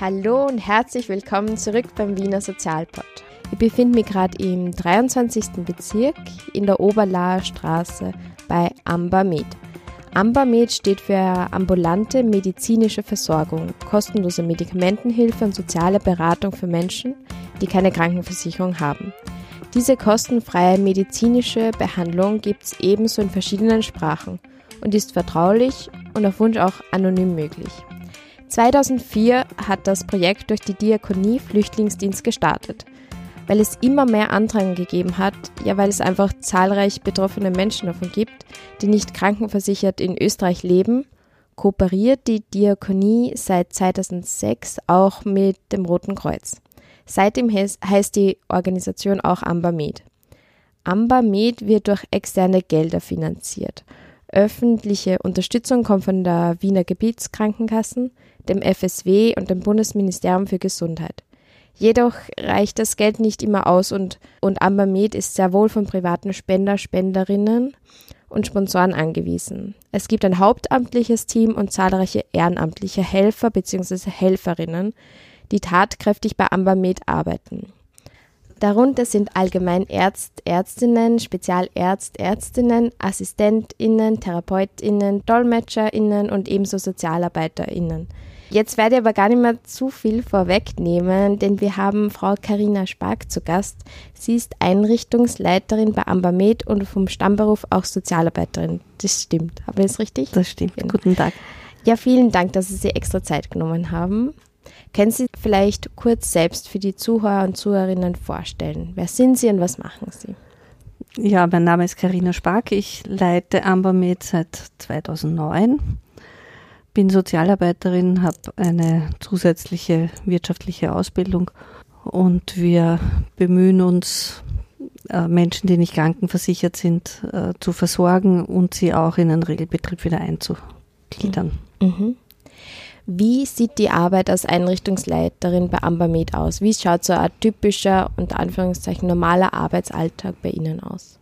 Hallo und herzlich willkommen zurück beim Wiener Sozialpod. Ich befinde mich gerade im 23. Bezirk in der Oberlaer Straße bei AmberMed. AmberMed steht für ambulante medizinische Versorgung, kostenlose Medikamentenhilfe und soziale Beratung für Menschen, die keine Krankenversicherung haben. Diese kostenfreie medizinische Behandlung gibt es ebenso in verschiedenen Sprachen und ist vertraulich und auf Wunsch auch anonym möglich. 2004 hat das Projekt durch die Diakonie Flüchtlingsdienst gestartet, weil es immer mehr Andrang gegeben hat, ja weil es einfach zahlreich betroffene Menschen davon gibt, die nicht krankenversichert in Österreich leben, kooperiert die Diakonie seit 2006 auch mit dem Roten Kreuz. Seitdem heißt die Organisation auch AmberMed. AmberMed wird durch externe Gelder finanziert. Öffentliche Unterstützung kommt von der Wiener Gebietskrankenkassen, dem FSW und dem Bundesministerium für Gesundheit. Jedoch reicht das Geld nicht immer aus und AmberMed ist sehr wohl von privaten Spender, Spenderinnen und Sponsoren angewiesen. Es gibt ein hauptamtliches Team und zahlreiche ehrenamtliche Helfer bzw. Helferinnen, die tatkräftig bei AmberMed arbeiten. Darunter sind Allgemeinärzt, Ärztinnen, Spezialärzt, Ärztinnen, AssistentInnen, TherapeutInnen, DolmetscherInnen und ebenso SozialarbeiterInnen. Jetzt werde ich aber gar nicht mehr zu viel vorwegnehmen, denn wir haben Frau Carina Spark zu Gast. Sie ist Einrichtungsleiterin bei AmberMed und vom Stammberuf auch Sozialarbeiterin. Das stimmt. Haben wir das richtig? Das stimmt. Genau. Guten Tag. Ja, vielen Dank, dass Sie sich extra Zeit genommen haben. Können Sie vielleicht kurz selbst für die Zuhörer und Zuhörerinnen vorstellen? Wer sind Sie und was machen Sie? Ja, mein Name ist Carina Spark. Ich leite AmberMed seit 2009. Bin Sozialarbeiterin, habe eine zusätzliche wirtschaftliche Ausbildung und wir bemühen uns, Menschen, die nicht krankenversichert sind, zu versorgen und sie auch in einen Regelbetrieb wieder einzugliedern. Mhm. Wie sieht die Arbeit als Einrichtungsleiterin bei AmberMed aus? Wie schaut so ein typischer, unter Anführungszeichen, normaler Arbeitsalltag bei Ihnen aus?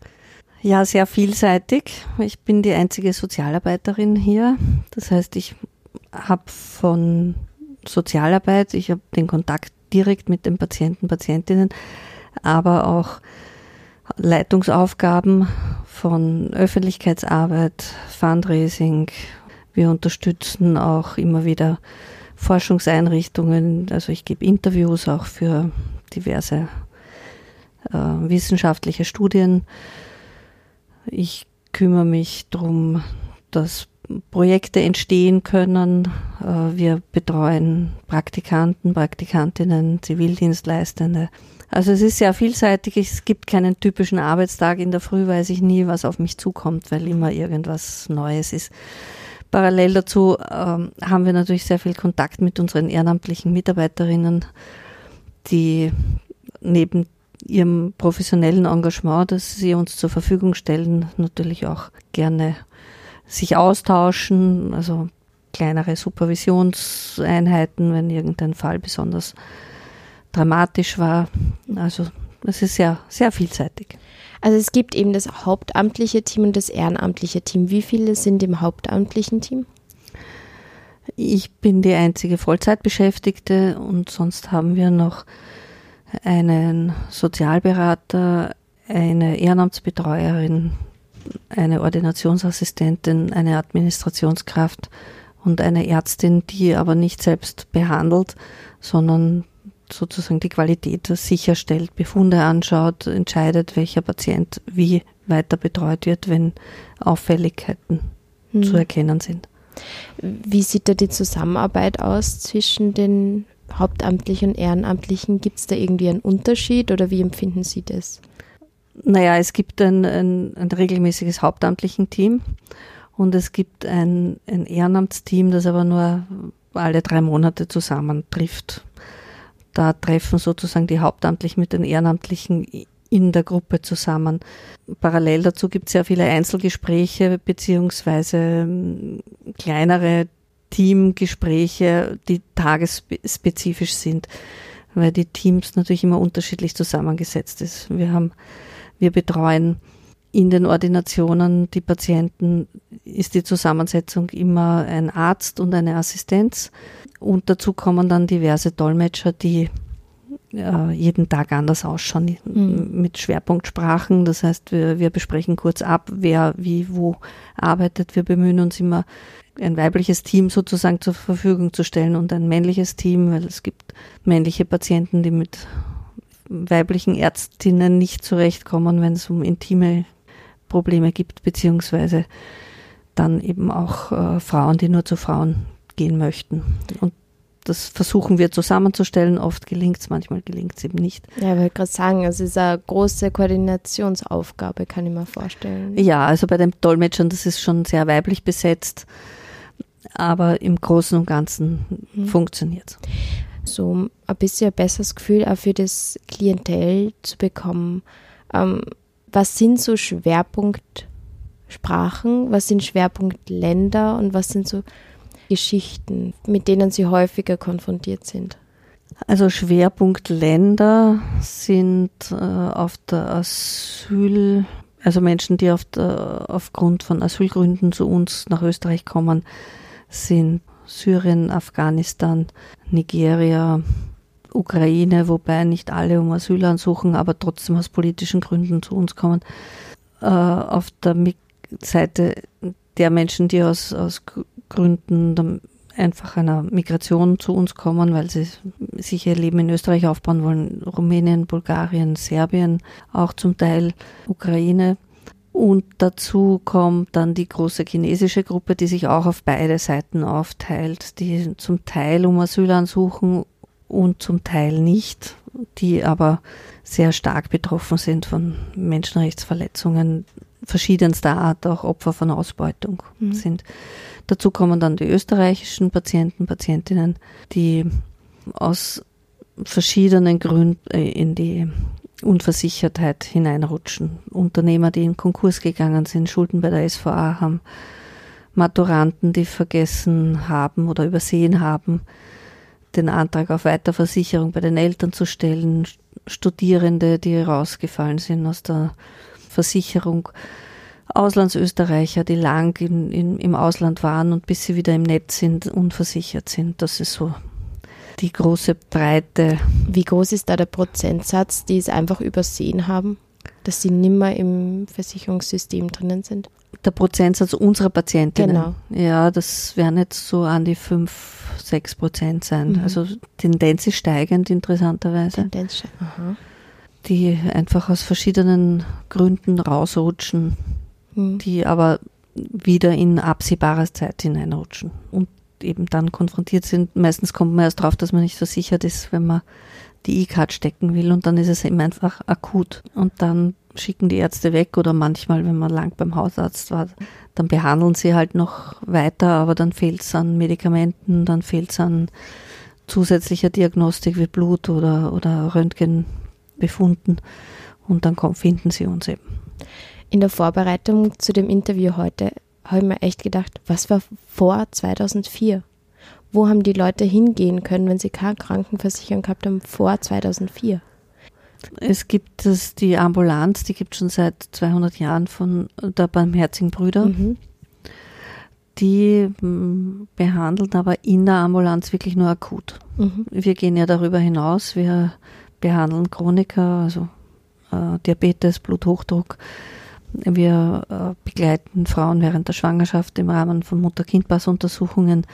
Ja, sehr vielseitig. Ich bin die einzige Sozialarbeiterin hier. Das heißt, ich habe von Sozialarbeit, ich habe den Kontakt direkt mit den Patienten, Patientinnen, aber auch Leitungsaufgaben von Öffentlichkeitsarbeit, Fundraising. Wir unterstützen auch immer wieder Forschungseinrichtungen. Also ich gebe Interviews auch für diverse wissenschaftliche Studien. Ich kümmere mich darum, dass Projekte entstehen können. Wir betreuen Praktikanten, Praktikantinnen, Zivildienstleistende. Also es ist sehr vielseitig. Es gibt keinen typischen Arbeitstag. In der Früh weiß ich nie, was auf mich zukommt, weil immer irgendwas Neues ist. Parallel dazu haben wir natürlich sehr viel Kontakt mit unseren ehrenamtlichen Mitarbeiterinnen, die neben ihrem professionellen Engagement, das sie uns zur Verfügung stellen, natürlich auch gerne sich austauschen, also kleinere Supervisionseinheiten, wenn irgendein Fall besonders dramatisch war. Also es ist sehr, sehr vielseitig. Also es gibt eben das hauptamtliche Team und das ehrenamtliche Team. Wie viele sind im hauptamtlichen Team? Ich bin die einzige Vollzeitbeschäftigte und sonst haben wir noch einen Sozialberater, eine Ehrenamtsbetreuerin, eine Ordinationsassistentin, eine Administrationskraft und eine Ärztin, die aber nicht selbst behandelt, sondern sozusagen die Qualität sicherstellt, Befunde anschaut, entscheidet, welcher Patient wie weiter betreut wird, wenn Auffälligkeiten zu erkennen sind. Wie sieht da die Zusammenarbeit aus zwischen den Hauptamtlichen und Ehrenamtlichen? Gibt es da irgendwie einen Unterschied oder wie empfinden Sie das? Naja, es gibt ein regelmäßiges hauptamtlichen Team und es gibt ein Ehrenamtsteam, das aber nur alle 3 Monate zusammentrifft. Da treffen sozusagen die Hauptamtlichen mit den Ehrenamtlichen in der Gruppe zusammen. Parallel dazu gibt es sehr viele Einzelgespräche bzw. kleinere Teamgespräche, die tagesspezifisch sind, weil die Teams natürlich immer unterschiedlich zusammengesetzt ist. Wir betreuen in den Ordinationen die Patienten ist die Zusammensetzung immer ein Arzt und eine Assistenz. Und dazu kommen dann diverse Dolmetscher, die jeden Tag anders ausschauen, mit Schwerpunktsprachen. Das heißt, wir besprechen kurz ab, wer wie wo arbeitet. Wir bemühen uns immer, ein weibliches Team sozusagen zur Verfügung zu stellen und ein männliches Team, weil es gibt männliche Patienten, die mit weiblichen Ärztinnen nicht zurechtkommen, wenn es um intime Probleme gibt, beziehungsweise dann eben auch Frauen, die nur zu Frauen gehen möchten. Und das versuchen wir zusammenzustellen. Oft gelingt es, manchmal gelingt es eben nicht. Ja, ich wollte gerade sagen, es ist eine große Koordinationsaufgabe, kann ich mir vorstellen. Ja, also bei den Dolmetschern, das ist schon sehr weiblich besetzt, aber im Großen und Ganzen funktioniert es. So ein bisschen ein besseres Gefühl auch für das Klientel zu bekommen. Was sind so Schwerpunktsprachen, was sind Schwerpunktländer und was sind so Geschichten, mit denen Sie häufiger konfrontiert sind? Also Schwerpunktländer sind auf der Asyl, also Menschen, die aufgrund von Asylgründen zu uns nach Österreich kommen, sind Syrien, Afghanistan, Nigeria, Ukraine, wobei nicht alle um Asyl ansuchen, aber trotzdem aus politischen Gründen zu uns kommen. Auf der Seite der Menschen, die aus Gründen einfach einer Migration zu uns kommen, weil sie sich ihr Leben in Österreich aufbauen wollen, Rumänien, Bulgarien, Serbien, auch zum Teil Ukraine. Und dazu kommt dann die große chinesische Gruppe, die sich auch auf beide Seiten aufteilt, die zum Teil um Asyl ansuchen und zum Teil nicht, die aber sehr stark betroffen sind von Menschenrechtsverletzungen verschiedenster Art, auch Opfer von Ausbeutung sind. Dazu kommen dann die österreichischen Patienten, Patientinnen, die aus verschiedenen Gründen in die Unversichertheit hineinrutschen. Unternehmer, die in Konkurs gegangen sind, Schulden bei der SVA haben, Maturanten, die vergessen haben oder übersehen haben, den Antrag auf Weiterversicherung bei den Eltern zu stellen, Studierende, die rausgefallen sind aus der Versicherung, Auslandsösterreicher, die lang im Ausland waren und bis sie wieder im Netz sind, unversichert sind. Das ist so die große Breite. Wie groß ist da der Prozentsatz, die es einfach übersehen haben, dass sie nicht mehr im Versicherungssystem drinnen sind? Der Prozentsatz unserer Patientinnen? Genau. Ja, das werden jetzt so an die 5-6% sein. Also Tendenz ist steigend, interessanterweise. Tendenz steigend. Aha. Die einfach aus verschiedenen Gründen rausrutschen, die aber wieder in absehbarer Zeit hineinrutschen und eben dann konfrontiert sind. Meistens kommt man erst drauf, dass man nicht versichert ist, wenn man die E-Card stecken will, und dann ist es eben einfach akut. Und dann schicken die Ärzte weg, oder manchmal, wenn man lang beim Hausarzt war, dann behandeln sie halt noch weiter, aber dann fehlt es an Medikamenten, dann fehlt es an zusätzlicher Diagnostik wie Blut oder Röntgenbefunden, und dann finden sie uns eben. In der Vorbereitung zu dem Interview heute habe ich mir echt gedacht, was war vor 2004? Wo haben die Leute hingehen können, wenn sie keine Krankenversicherung gehabt haben, vor 2004? Es gibt die Ambulanz, die gibt es schon seit 200 Jahren von der Barmherzigen Brüder. Die behandeln aber in der Ambulanz wirklich nur akut. Wir gehen ja darüber hinaus, wir behandeln Chroniker, also Diabetes, Bluthochdruck. Wir begleiten Frauen während der Schwangerschaft im Rahmen von Mutter-Kind-Pass-Untersuchungen.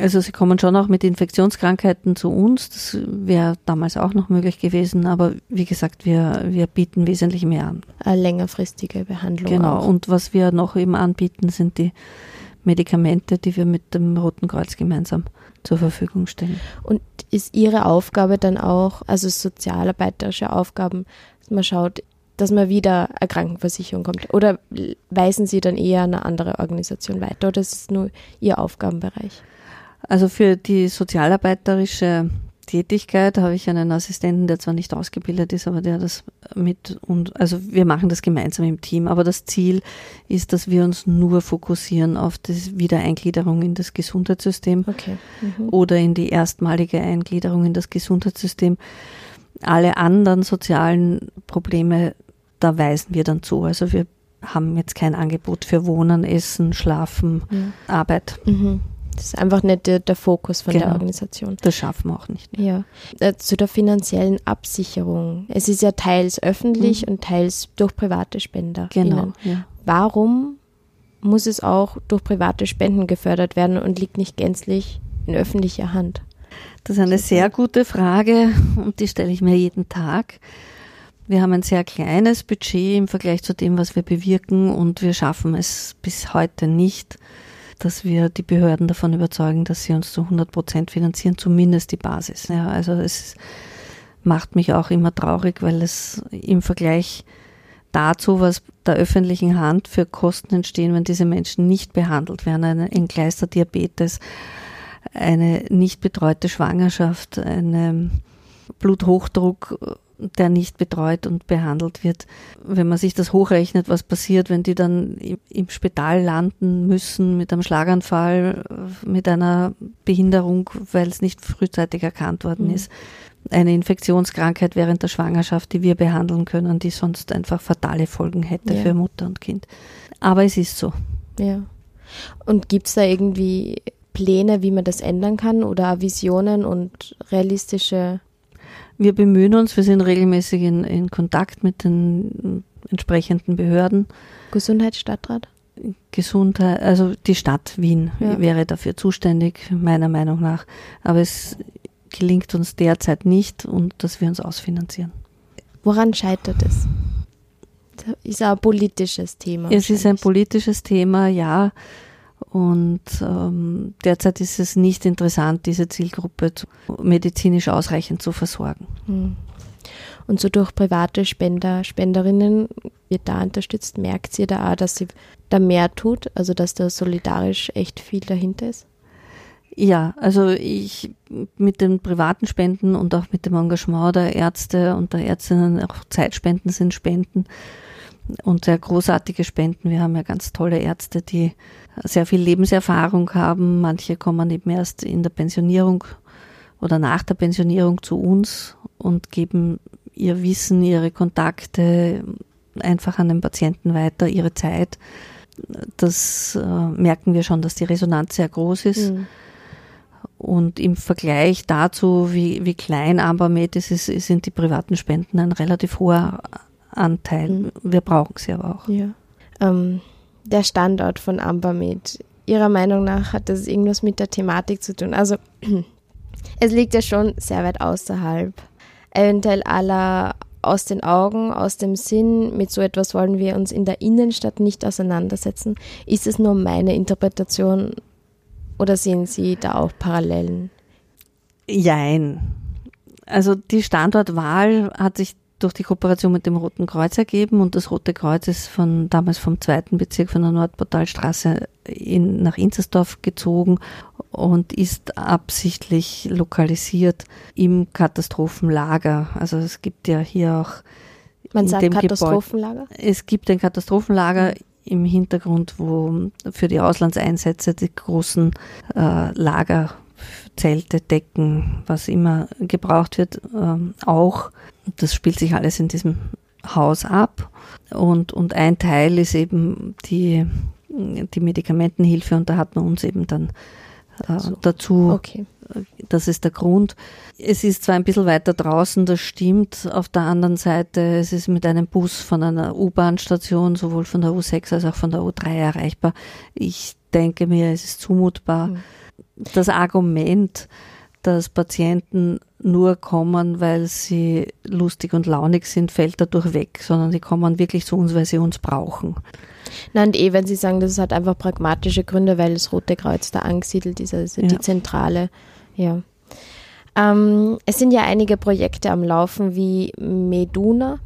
Also sie kommen schon auch mit Infektionskrankheiten zu uns. Das wäre damals auch noch möglich gewesen. Aber wie gesagt, wir bieten wesentlich mehr an. Eine längerfristige Behandlung. Genau. Auch. Und was wir noch eben anbieten, sind die Medikamente, die wir mit dem Roten Kreuz gemeinsam zur Verfügung stellen. Und ist Ihre Aufgabe dann auch, also sozialarbeiterische Aufgaben, dass man schaut, dass man wieder eine Krankenversicherung kommt? Oder weisen Sie dann eher eine andere Organisation weiter? Oder ist es nur Ihr Aufgabenbereich? Also für die sozialarbeiterische Tätigkeit habe ich einen Assistenten, der zwar nicht ausgebildet ist, aber der das mit und also wir machen das gemeinsam im Team. Aber das Ziel ist, dass wir uns nur fokussieren auf die Wiedereingliederung in das Gesundheitssystem oder in die erstmalige Eingliederung in das Gesundheitssystem. Alle anderen sozialen Probleme da weisen wir dann zu. Also wir haben jetzt kein Angebot für Wohnen, Essen, Schlafen, Arbeit. Mhm. Das ist einfach nicht der Fokus von der Organisation. Das schaffen wir auch nicht. Ja. Zu der finanziellen Absicherung. Es ist ja teils öffentlich und teils durch private Spender. Genau. Ja. Warum muss es auch durch private Spenden gefördert werden und liegt nicht gänzlich in öffentlicher Hand? Das ist eine sehr gute Frage und die stelle ich mir jeden Tag. Wir haben ein sehr kleines Budget im Vergleich zu dem, was wir bewirken, und wir schaffen es bis heute nicht, dass wir die Behörden davon überzeugen, dass sie uns zu 100% finanzieren, zumindest die Basis. Ja, also es macht mich auch immer traurig, weil es im Vergleich dazu, was der öffentlichen Hand für Kosten entstehen, wenn diese Menschen nicht behandelt werden, ein entgleister Diabetes, eine nicht betreute Schwangerschaft, ein Bluthochdruck, der nicht betreut und behandelt wird. Wenn man sich das hochrechnet, was passiert, wenn die dann im Spital landen müssen mit einem Schlaganfall, mit einer Behinderung, weil es nicht frühzeitig erkannt worden ist. Eine Infektionskrankheit während der Schwangerschaft, die wir behandeln können, die sonst einfach fatale Folgen hätte für Mutter und Kind. Aber es ist so. Ja. Und gibt es da irgendwie Pläne, wie man das ändern kann, oder Visionen und realistische? Wir bemühen uns, wir sind regelmäßig in Kontakt mit den entsprechenden Behörden. Gesundheitsstadtrat? Gesundheit, also die Stadt Wien wäre dafür zuständig, meiner Meinung nach. Aber es gelingt uns derzeit nicht, und dass wir uns ausfinanzieren. Woran scheitert es? Das ist ein politisches Thema. Es ist ein politisches Thema, ja. Und derzeit ist es nicht interessant, diese Zielgruppe medizinisch ausreichend zu versorgen. Und so durch private Spender, Spenderinnen wird da unterstützt. Merkt ihr da auch, dass sie da mehr tut, also dass da solidarisch echt viel dahinter ist? Ja, also mit den privaten Spenden und auch mit dem Engagement der Ärzte und der Ärztinnen, auch Zeitspenden sind Spenden. Und sehr großartige Spenden. Wir haben ja ganz tolle Ärzte, die sehr viel Lebenserfahrung haben. Manche kommen eben erst in der Pensionierung oder nach der Pensionierung zu uns und geben ihr Wissen, ihre Kontakte einfach an den Patienten weiter, ihre Zeit. Das merken wir schon, dass die Resonanz sehr groß ist. Mhm. Und im Vergleich dazu, wie klein AmberMed ist, sind die privaten Spenden ein relativ hoher Anteil. Wir brauchen sie aber auch. Ja. Der Standort von AmberMed, Ihrer Meinung nach hat das irgendwas mit der Thematik zu tun? Also es liegt ja schon sehr weit außerhalb. Eventuell aller aus den Augen, aus dem Sinn, mit so etwas wollen wir uns in der Innenstadt nicht auseinandersetzen. Ist es nur meine Interpretation oder sehen Sie da auch Parallelen? Jein. Also die Standortwahl hat sich durch die Kooperation mit dem Roten Kreuz ergeben, und das Rote Kreuz ist damals vom 2. Bezirk von der Nordportalstraße nach Inzersdorf gezogen und ist absichtlich lokalisiert im Katastrophenlager. Also es gibt ja hier auch Man sagt Katastrophenlager? Es gibt ein Katastrophenlager im Hintergrund, wo für die Auslandseinsätze die großen Lager, Zelte, Decken, was immer gebraucht wird, auch. Das spielt sich alles in diesem Haus ab. Und ein Teil ist eben die Medikamentenhilfe, und da hat man uns eben dann dazu. Okay. Das ist der Grund. Es ist zwar ein bisschen weiter draußen, das stimmt. Auf der anderen Seite, es ist mit einem Bus von einer U-Bahn-Station, sowohl von der U6 als auch von der U3 erreichbar. Ich denke mir, es ist zumutbar. Das Argument, dass Patienten nur kommen, weil sie lustig und launig sind, fällt dadurch weg, sondern die kommen wirklich zu uns, weil sie uns brauchen. Nein, und wenn Sie sagen, das hat einfach pragmatische Gründe, weil das Rote Kreuz da angesiedelt ist, also die Zentrale. Ja. Es sind ja einige Projekte am Laufen, wie Meduna?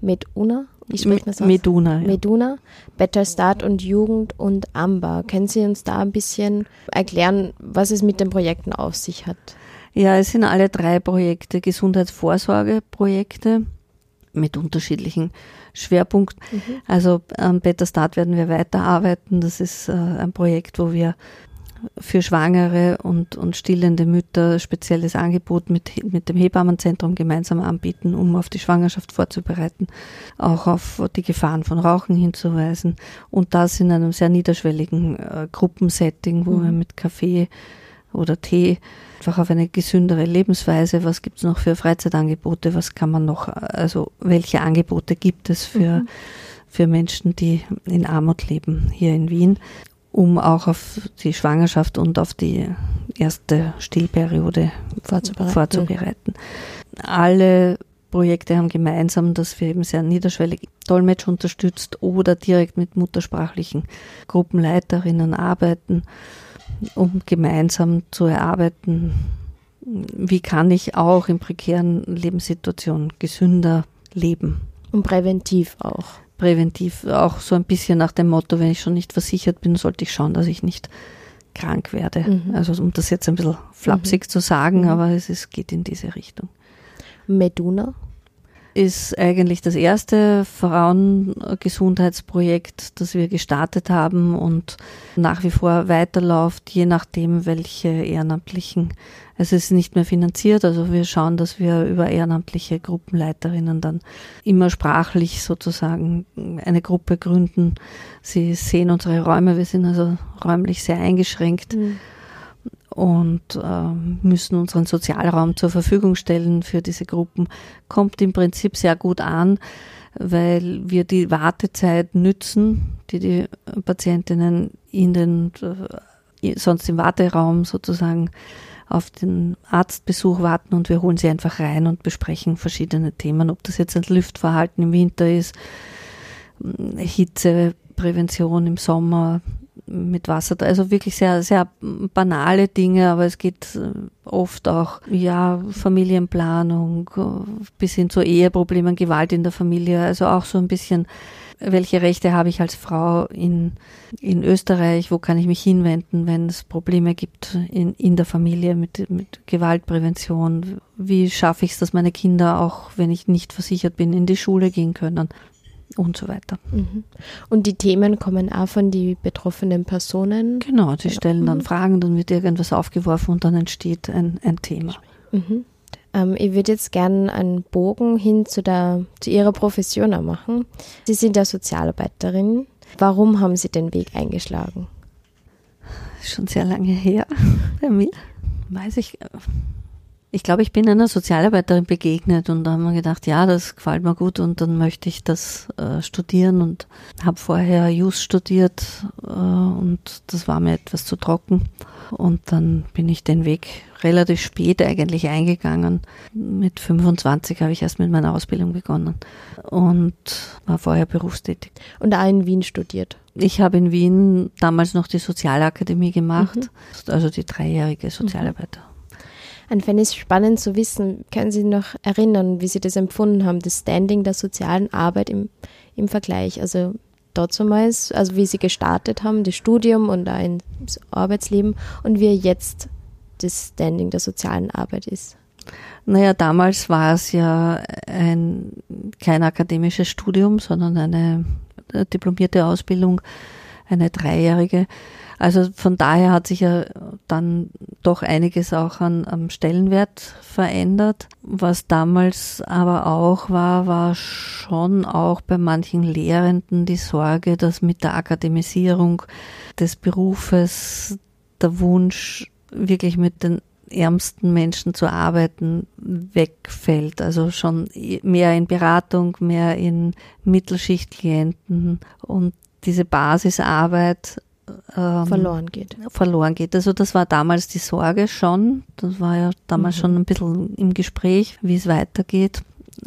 Ich spreche das aus. Meduna. Ja. Meduna, Better Start und Jugend und Amber. Können Sie uns da ein bisschen erklären, was es mit den Projekten auf sich hat? Ja, es sind alle drei Projekte Gesundheitsvorsorgeprojekte mit unterschiedlichen Schwerpunkten. Also am Better Start werden wir weiterarbeiten. Das ist ein Projekt, wo wir für Schwangere und stillende Mütter spezielles Angebot mit dem Hebammenzentrum gemeinsam anbieten, um auf die Schwangerschaft vorzubereiten, auch auf die Gefahren von Rauchen hinzuweisen und das in einem sehr niederschwelligen Gruppensetting, wo man mit Kaffee oder Tee einfach auf eine gesündere Lebensweise, was gibt es noch für Freizeitangebote, was kann man noch, also welche Angebote gibt es für Menschen, die in Armut leben hier in Wien, um auch auf die Schwangerschaft und auf die erste Stillperiode vorzubereiten. Alle Projekte haben gemeinsam, dass wir eben sehr niederschwellig Dolmetsch unterstützt oder direkt mit muttersprachlichen Gruppenleiterinnen arbeiten, um gemeinsam zu erarbeiten, wie kann ich auch in prekären Lebenssituationen gesünder leben. Und präventiv auch. Präventiv, auch so ein bisschen nach dem Motto, wenn ich schon nicht versichert bin, sollte ich schauen, dass ich nicht krank werde. Mhm. Also um das jetzt ein bisschen flapsig zu sagen, aber es geht in diese Richtung. Meduna ist eigentlich das erste Frauengesundheitsprojekt, das wir gestartet haben und nach wie vor weiterläuft, je nachdem, welche Ehrenamtlichen. Es ist nicht mehr finanziert, also wir schauen, dass wir über ehrenamtliche Gruppenleiterinnen dann immer sprachlich sozusagen eine Gruppe gründen. Sie sehen unsere Räume, wir sind also räumlich sehr eingeschränkt. Und müssen unseren Sozialraum zur Verfügung stellen für diese Gruppen. Kommt im Prinzip sehr gut an, weil wir die Wartezeit nützen, die Patientinnen in den sonst im Warteraum sozusagen auf den Arztbesuch warten und wir holen sie einfach rein und besprechen verschiedene Themen, ob das jetzt ein Lüftverhalten im Winter ist, Hitzeprävention im Sommer, mit Wasser, also wirklich sehr, sehr banale Dinge, aber es geht oft auch, ja, Familienplanung, bis hin zu Eheproblemen, Gewalt in der Familie, also auch so ein bisschen, welche Rechte habe ich als Frau in Österreich, wo kann ich mich hinwenden, wenn es Probleme gibt in der Familie mit Gewaltprävention, wie schaffe ich es, dass meine Kinder, auch wenn ich nicht versichert bin, in die Schule gehen können. Und so weiter. Und die Themen kommen auch von den betroffenen Personen? Genau, die stellen dann Fragen, dann wird irgendwas aufgeworfen und dann entsteht ein Thema. Ich würde jetzt gerne einen Bogen hin zu Ihrer Profession machen. Sie sind ja Sozialarbeiterin. Warum haben Sie den Weg eingeschlagen? Schon sehr lange her. Weiß ich. Ich glaube, ich bin einer Sozialarbeiterin begegnet und da haben wir gedacht, ja, das gefällt mir gut und dann möchte ich das studieren und habe vorher Jus studiert und das war mir etwas zu trocken und dann bin ich den Weg relativ spät eigentlich eingegangen. Mit 25 habe ich erst mit meiner Ausbildung begonnen und war vorher berufstätig. Und auch in Wien studiert? Ich habe in Wien damals noch die Sozialakademie gemacht, also die 3-jährige Sozialarbeiter. An fände ich es spannend zu wissen, können Sie noch erinnern, wie Sie das empfunden haben, das Standing der sozialen Arbeit im Vergleich? Also dazumals, also wie Sie gestartet haben, das Studium und auch das Arbeitsleben und wie jetzt das Standing der sozialen Arbeit ist. Naja, damals war es ja kein akademisches Studium, sondern eine diplomierte Ausbildung, eine 3-jährige. Also von daher hat sich ja dann doch einiges auch am Stellenwert verändert. Was damals aber auch war schon auch bei manchen Lehrenden die Sorge, dass mit der Akademisierung des Berufes der Wunsch, wirklich mit den ärmsten Menschen zu arbeiten, wegfällt. Also schon mehr in Beratung, mehr in Mittelschichtklienten und diese Basisarbeit verloren geht. Also das war damals die Sorge schon, das war ja damals schon ein bisschen im Gespräch, wie es weitergeht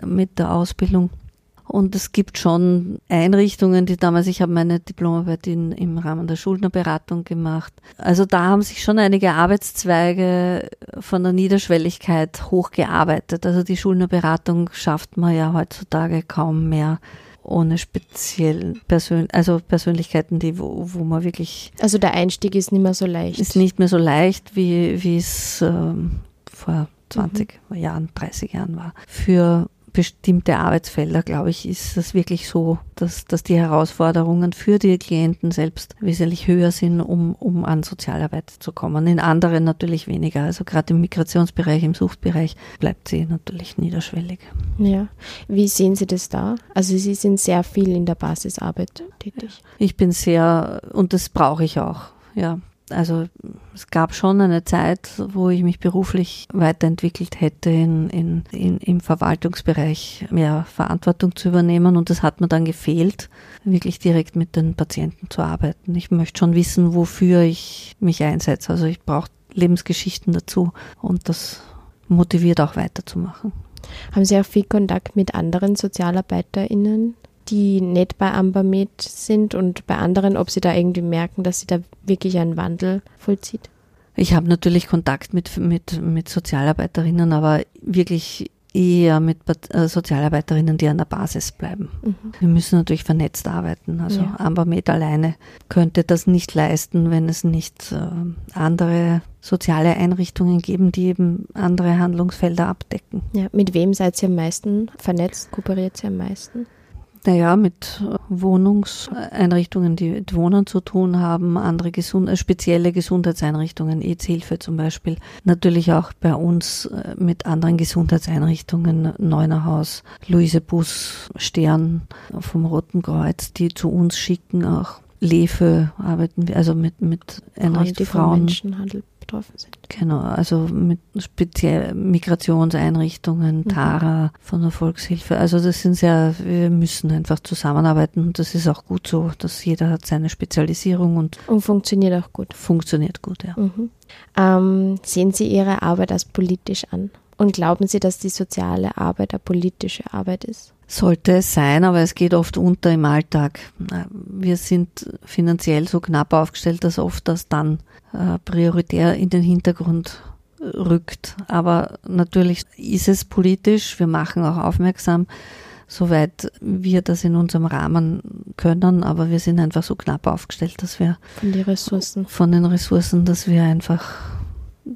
mit der Ausbildung. Und es gibt schon Einrichtungen, die damals, ich habe meine Diplomarbeit im Rahmen der Schuldnerberatung gemacht. Also da haben sich schon einige Arbeitszweige von der Niederschwelligkeit hochgearbeitet. Also die Schuldnerberatung schafft man ja heutzutage kaum mehr ohne speziellen Persönlichkeiten, die wo man wirklich... Also der Einstieg ist nicht mehr so leicht. Ist nicht mehr so leicht, wie es vor 20 Jahren, 30 Jahren war. Für bestimmte Arbeitsfelder, glaube ich, ist es wirklich so, dass die Herausforderungen für die Klienten selbst wesentlich höher sind, um an Sozialarbeit zu kommen. In anderen natürlich weniger. Also gerade im Migrationsbereich, im Suchtbereich bleibt sie natürlich niederschwellig. Ja. Wie sehen Sie das da? Also Sie sind sehr viel in der Basisarbeit tätig. Ich bin sehr, und das brauche ich auch, ja. Also es gab schon eine Zeit, wo ich mich beruflich weiterentwickelt hätte, im Verwaltungsbereich mehr Verantwortung zu übernehmen, und das hat mir dann gefehlt, wirklich direkt mit den Patienten zu arbeiten. Ich möchte schon wissen, wofür ich mich einsetze. Also ich brauche Lebensgeschichten dazu, und das motiviert auch weiterzumachen. Haben Sie auch viel Kontakt mit anderen SozialarbeiterInnen, die nicht bei AmberMed sind, und bei anderen, ob sie da irgendwie merken, dass sie da wirklich einen Wandel vollzieht? Ich habe natürlich Kontakt mit Sozialarbeiterinnen, aber wirklich eher mit Sozialarbeiterinnen, die an der Basis bleiben. Mhm. Wir müssen natürlich vernetzt arbeiten. Also ja. AmberMed alleine könnte das nicht leisten, wenn es nicht andere soziale Einrichtungen geben, die eben andere Handlungsfelder abdecken. Ja, mit wem seid ihr am meisten vernetzt, kooperiert ihr am meisten? Naja, mit Wohnungseinrichtungen, die mit Wohnern zu tun haben, andere spezielle Gesundheitseinrichtungen, EZ-Hilfe zum Beispiel. Natürlich auch bei uns mit anderen Gesundheitseinrichtungen, Neunerhaus, Luise Bus, Stern vom Roten Kreuz, die zu uns schicken, auch Lefe arbeiten wir, also mit Einrichtungen, Frauen, die Menschenhandel betroffen sind. Genau, also mit speziell Migrationseinrichtungen, Tara von der Volkshilfe. Also das sind wir müssen einfach zusammenarbeiten, und das ist auch gut so, dass jeder hat seine Spezialisierung. Und funktioniert auch gut. Funktioniert gut, ja. Mhm. Sehen Sie Ihre Arbeit als politisch an? Und glauben Sie, dass die soziale Arbeit eine politische Arbeit ist? Sollte es sein, aber es geht oft unter im Alltag. Wir sind finanziell so knapp aufgestellt, dass oft das dann prioritär in den Hintergrund rückt. Aber natürlich ist es politisch. Wir machen auch aufmerksam, soweit wir das in unserem Rahmen können. Aber wir sind einfach so knapp aufgestellt, dass wir von den Ressourcen, dass wir einfach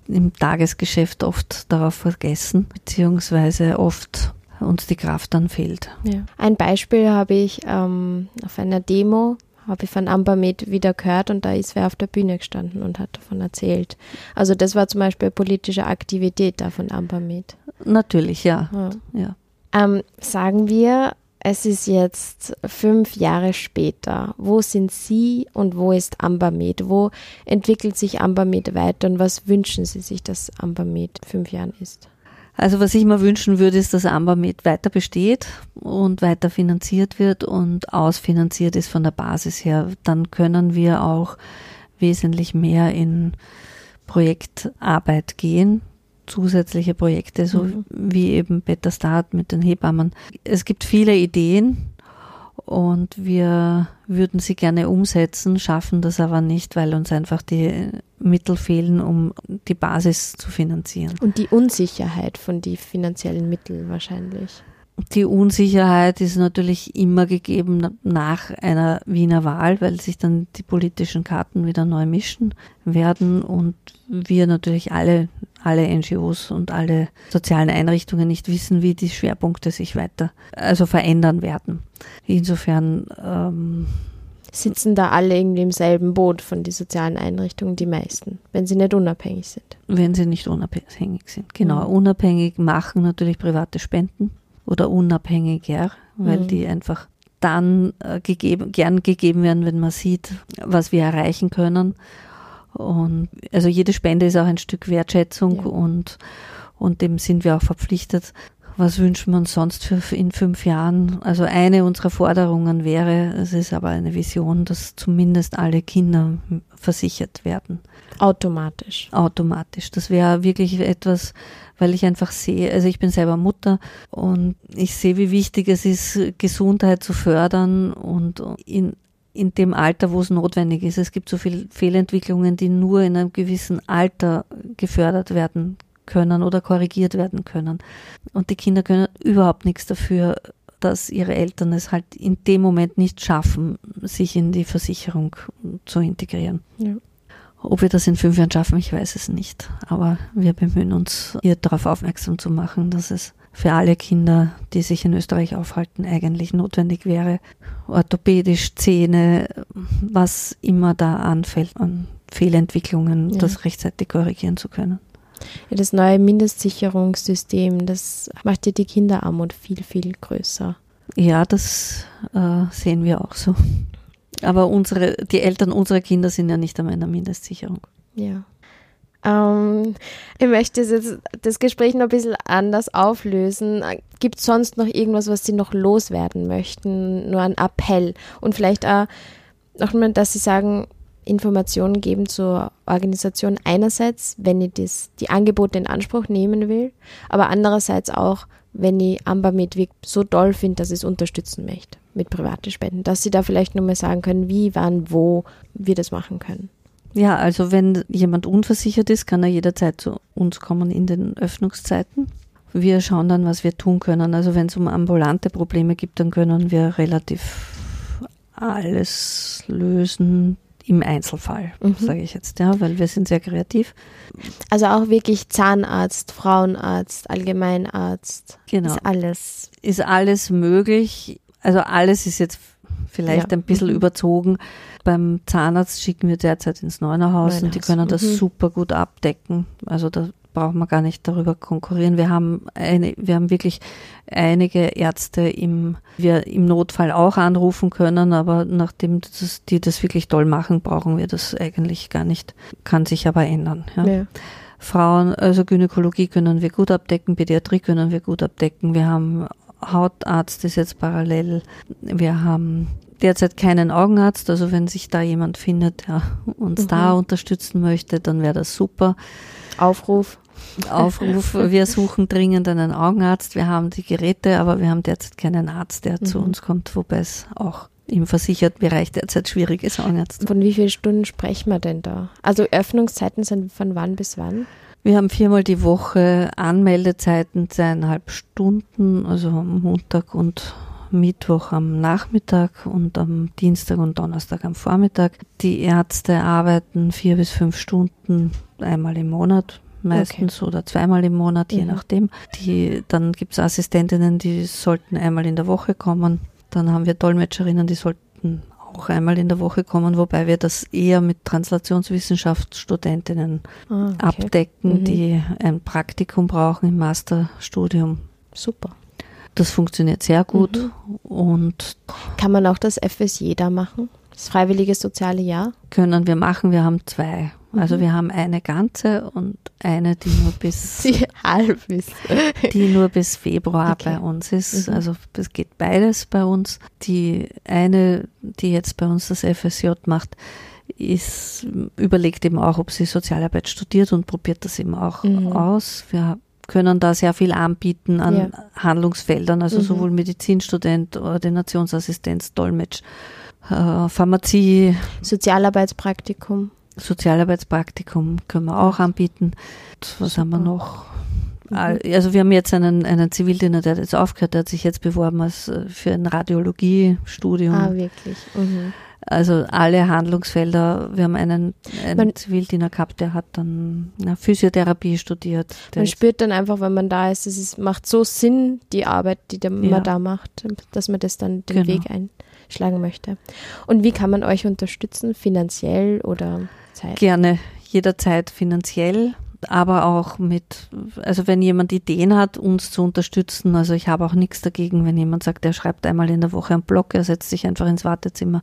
im Tagesgeschäft oft darauf vergessen, beziehungsweise oft uns die Kraft dann fehlt. Ja. Ein Beispiel habe ich auf einer Demo, habe ich von AmberMed wieder gehört, und da ist wer auf der Bühne gestanden und hat davon erzählt. Also das war zum Beispiel eine politische Aktivität da von AmberMed. Natürlich, ja. Sagen wir, es ist jetzt 5 Jahre später. Wo sind Sie und wo ist AmberMed? Wo entwickelt sich AmberMed weiter, und was wünschen Sie sich, dass AmberMed 5 Jahren ist? Also was ich mir wünschen würde, ist, dass AmberMed weiter besteht und weiter finanziert wird und ausfinanziert ist von der Basis her. Dann können wir auch wesentlich mehr in Projektarbeit gehen, zusätzliche Projekte, so wie eben Better Start mit den Hebammen. Es gibt viele Ideen, und wir würden sie gerne umsetzen, schaffen das aber nicht, weil uns einfach die Mittel fehlen, um die Basis zu finanzieren. Und die Unsicherheit von den finanziellen Mitteln wahrscheinlich. Die Unsicherheit ist natürlich immer gegeben nach einer Wiener Wahl, weil sich dann die politischen Karten wieder neu mischen werden, und wir natürlich alle NGOs und alle sozialen Einrichtungen nicht wissen, wie die Schwerpunkte sich weiter, also verändern werden. Insofern sitzen da alle irgendwie im selben Boot von den sozialen Einrichtungen, die meisten, wenn sie nicht unabhängig sind. Wenn sie nicht unabhängig sind, genau. Mhm. Unabhängig machen natürlich private Spenden oder unabhängiger, weil die einfach dann gern gegeben werden, wenn man sieht, was wir erreichen können. Und also jede Spende ist auch ein Stück Wertschätzung, und dem sind wir auch verpflichtet. Was wünschen wir uns sonst für in 5 Jahren? Also eine unserer Forderungen wäre, es ist aber eine Vision, dass zumindest alle Kinder versichert werden. Automatisch. Das wäre wirklich etwas, weil ich einfach sehe, also ich bin selber Mutter, und ich sehe, wie wichtig es ist, Gesundheit zu fördern, und in dem Alter, wo es notwendig ist. Es gibt so viele Fehlentwicklungen, die nur in einem gewissen Alter gefördert werden können oder korrigiert werden können. Und die Kinder können überhaupt nichts dafür, dass ihre Eltern es halt in dem Moment nicht schaffen, sich in die Versicherung zu integrieren. Ja. Ob wir das in 5 Jahren schaffen, ich weiß es nicht. Aber wir bemühen uns, hier darauf aufmerksam zu machen, dass es für alle Kinder, die sich in Österreich aufhalten, eigentlich notwendig wäre. Orthopädisch, Zähne, was immer da anfällt an Fehlentwicklungen, ja, das rechtzeitig korrigieren zu können. Ja, das neue Mindestsicherungssystem, das macht ja die Kinderarmut viel, viel größer. Ja, das sehen wir auch so. Aber die Eltern unserer Kinder sind ja nicht an einer Mindestsicherung. Ja. Ich möchte jetzt das Gespräch noch ein bisschen anders auflösen. Gibt es sonst noch irgendwas, was Sie noch loswerden möchten? Nur ein Appell. Und vielleicht auch nochmal, dass Sie sagen, Informationen geben zur Organisation einerseits, wenn ich die Angebote in Anspruch nehmen will, aber andererseits auch, wenn ich AmberMed so toll finde, dass ich es unterstützen möchte mit privaten Spenden, dass Sie da vielleicht nochmal sagen können, wie, wann, wo wir das machen können. Ja, also wenn jemand unversichert ist, kann er jederzeit zu uns kommen in den Öffnungszeiten. Wir schauen dann, was wir tun können. Also wenn es um ambulante Probleme gibt, dann können wir relativ alles lösen im Einzelfall, sage ich jetzt, ja, weil wir sind sehr kreativ. Also auch wirklich Zahnarzt, Frauenarzt, Allgemeinarzt, genau. Ist alles möglich. Also alles ist jetzt vielleicht ein bisschen überzogen. Beim Zahnarzt schicken wir derzeit ins Neunerhaus und die können das super gut abdecken. Also da braucht man gar nicht darüber konkurrieren. Wir haben wirklich einige Ärzte, wir im Notfall auch anrufen können, aber nachdem die das wirklich toll machen, brauchen wir das eigentlich gar nicht. Kann sich aber ändern. Ja. Ja. Frauen, also Gynäkologie können wir gut abdecken, Pädiatrie können wir gut abdecken. Wir haben Hautarzt ist jetzt parallel. Wir haben derzeit keinen Augenarzt, also wenn sich da jemand findet, der uns da unterstützen möchte, dann wäre das super. Aufruf. Wir suchen dringend einen Augenarzt. Wir haben die Geräte, aber wir haben derzeit keinen Arzt, der zu uns kommt, wobei es auch im versicherten Bereich derzeit schwierig ist, Augenarzt. Von wie vielen Stunden sprechen wir denn da? Also Öffnungszeiten sind von wann bis wann? Wir haben 4-mal die Woche Anmeldezeiten, 2,5 Stunden, also am Montag und Mittwoch am Nachmittag und am Dienstag und Donnerstag am Vormittag. Die Ärzte arbeiten 4 bis 5 Stunden einmal im Monat meistens oder 2-mal im Monat, je nachdem. Dann gibt es Assistentinnen, die sollten einmal in der Woche kommen. Dann haben wir Dolmetscherinnen, die sollten auch einmal in der Woche kommen, wobei wir das eher mit Translationswissenschaftsstudentinnen abdecken, die ein Praktikum brauchen im Masterstudium. Super. Das funktioniert sehr gut. Und kann man auch das FSJ da machen? Das freiwillige soziale Jahr? Können wir machen. Wir haben 2. Also wir haben eine ganze und eine, die nur bis Februar bei uns ist. Also das geht beides bei uns. Die eine, die jetzt bei uns das FSJ macht, überlegt eben auch, ob sie Sozialarbeit studiert und probiert das eben auch aus. Wir können da sehr viel anbieten an Handlungsfeldern, also sowohl Medizinstudent, Ordinationsassistenz, Dolmetsch, Pharmazie. Sozialarbeitspraktikum können wir auch anbieten. Was haben wir noch? Also wir haben jetzt einen Zivildiener, der hat jetzt aufgehört, der hat sich jetzt beworben für ein Radiologiestudium. Ah, wirklich? Mhm. Also alle Handlungsfelder. Wir haben einen Zivildiener gehabt, der hat dann Physiotherapie studiert. Man spürt dann einfach, wenn man da ist, es macht so Sinn, die Arbeit, die man da macht, dass man das dann den Weg einschlagen möchte. Und wie kann man euch unterstützen, finanziell oder Zeit? Gerne, jederzeit finanziell, aber auch also wenn jemand Ideen hat, uns zu unterstützen, also ich habe auch nichts dagegen, wenn jemand sagt, er schreibt einmal in der Woche einen Blog, er setzt sich einfach ins Wartezimmer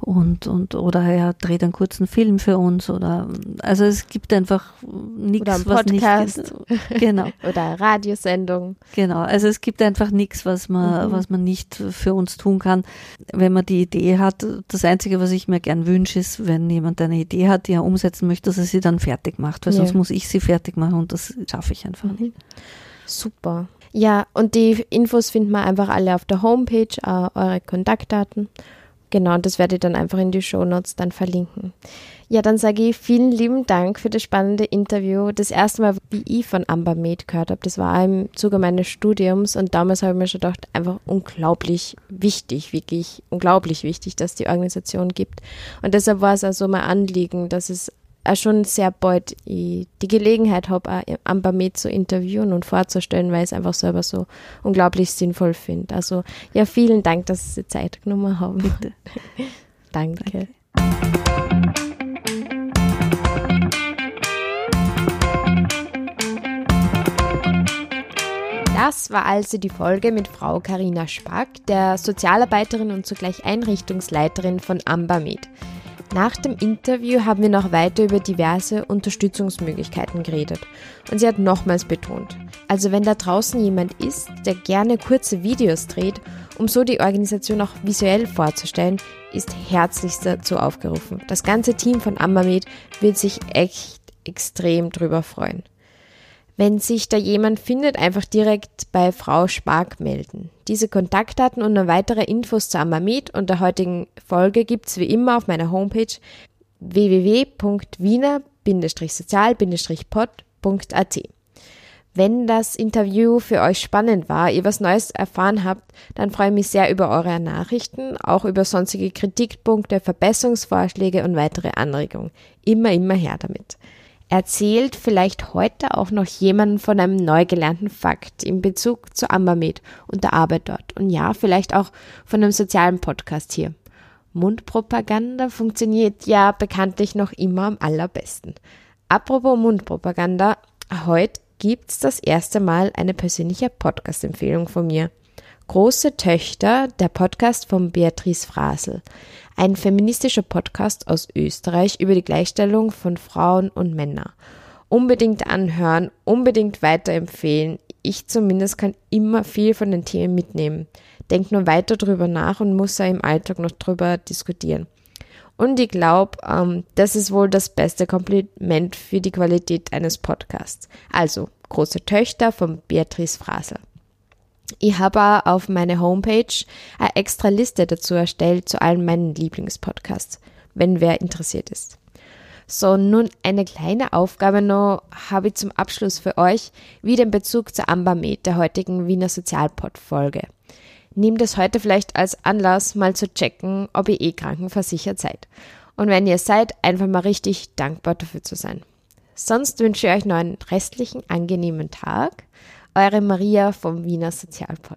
oder er dreht einen kurzen Film für uns also es gibt einfach nichts, was nicht... Oder ein Podcast. Genau. Oder eine Radiosendung. Genau, also es gibt einfach nichts, was man nicht für uns tun kann, wenn man die Idee hat. Das Einzige, was ich mir gern wünsche, ist, wenn jemand eine Idee hat, die er umsetzen möchte, dass er sie dann fertig macht, weil sonst muss ich sie fertig machen und das schaffe ich einfach nicht. Super. Ja, und die Infos findet man einfach alle auf der Homepage, eure Kontaktdaten. Genau, das werde ich dann einfach in die Shownotes dann verlinken. Ja, dann sage ich vielen lieben Dank für das spannende Interview. Das erste Mal, wie ich von AmberMed gehört habe, das war im Zuge meines Studiums und damals habe ich mir schon gedacht, einfach unglaublich wichtig, wirklich unglaublich wichtig, dass die Organisation gibt. Und deshalb war es also mein Anliegen, dass es auch schon sehr bald ich die Gelegenheit habe, auch AmberMed zu interviewen und vorzustellen, weil ich es einfach selber so unglaublich sinnvoll finde. Also ja, vielen Dank, dass Sie die Zeit genommen haben. Bitte. Danke. Das war also die Folge mit Frau Carina Spark, der Sozialarbeiterin und zugleich Einrichtungsleiterin von AmberMed. Nach dem Interview haben wir noch weiter über diverse Unterstützungsmöglichkeiten geredet und sie hat nochmals betont, also wenn da draußen jemand ist, der gerne kurze Videos dreht, um so die Organisation auch visuell vorzustellen, ist herzlichst dazu aufgerufen. Das ganze Team von AmberMed wird sich echt extrem drüber freuen. Wenn sich da jemand findet, einfach direkt bei Frau Spark melden. Diese Kontaktdaten und noch weitere Infos zu AmberMed und der heutigen Folge gibt's wie immer auf meiner Homepage www.wiener-sozial-pod.at. Wenn das Interview für euch spannend war, ihr was Neues erfahren habt, dann freue ich mich sehr über eure Nachrichten, auch über sonstige Kritikpunkte, Verbesserungsvorschläge und weitere Anregungen. Immer her damit. Erzählt vielleicht heute auch noch jemanden von einem neu gelernten Fakt in Bezug zu AmberMed und der Arbeit dort. Und ja, vielleicht auch von einem sozialen Podcast hier. Mundpropaganda funktioniert ja bekanntlich noch immer am allerbesten. Apropos Mundpropaganda, heute gibt's das erste Mal eine persönliche Podcast-Empfehlung von mir. Große Töchter, der Podcast von Beatrice Frasl. Ein feministischer Podcast aus Österreich über die Gleichstellung von Frauen und Männern. Unbedingt anhören, unbedingt weiterempfehlen. Ich zumindest kann immer viel von den Themen mitnehmen. Denke nur weiter drüber nach und muss ja im Alltag noch drüber diskutieren. Und ich glaube, das ist wohl das beste Kompliment für die Qualität eines Podcasts. Also, Große Töchter von Beatrice Frasl. Ich habe auf meiner Homepage eine extra Liste dazu erstellt zu allen meinen Lieblingspodcasts, wenn wer interessiert ist. So, nun eine kleine Aufgabe noch habe ich zum Abschluss für euch, wie den Bezug zu AmberMed, der heutigen Wiener Sozialpod-Folge. Nehmt es heute vielleicht als Anlass, mal zu checken, ob ihr krankenversichert seid. Und wenn ihr seid, einfach mal richtig dankbar dafür zu sein. Sonst wünsche ich euch noch einen restlichen angenehmen Tag. Eure Maria vom Wiener Sozialpod.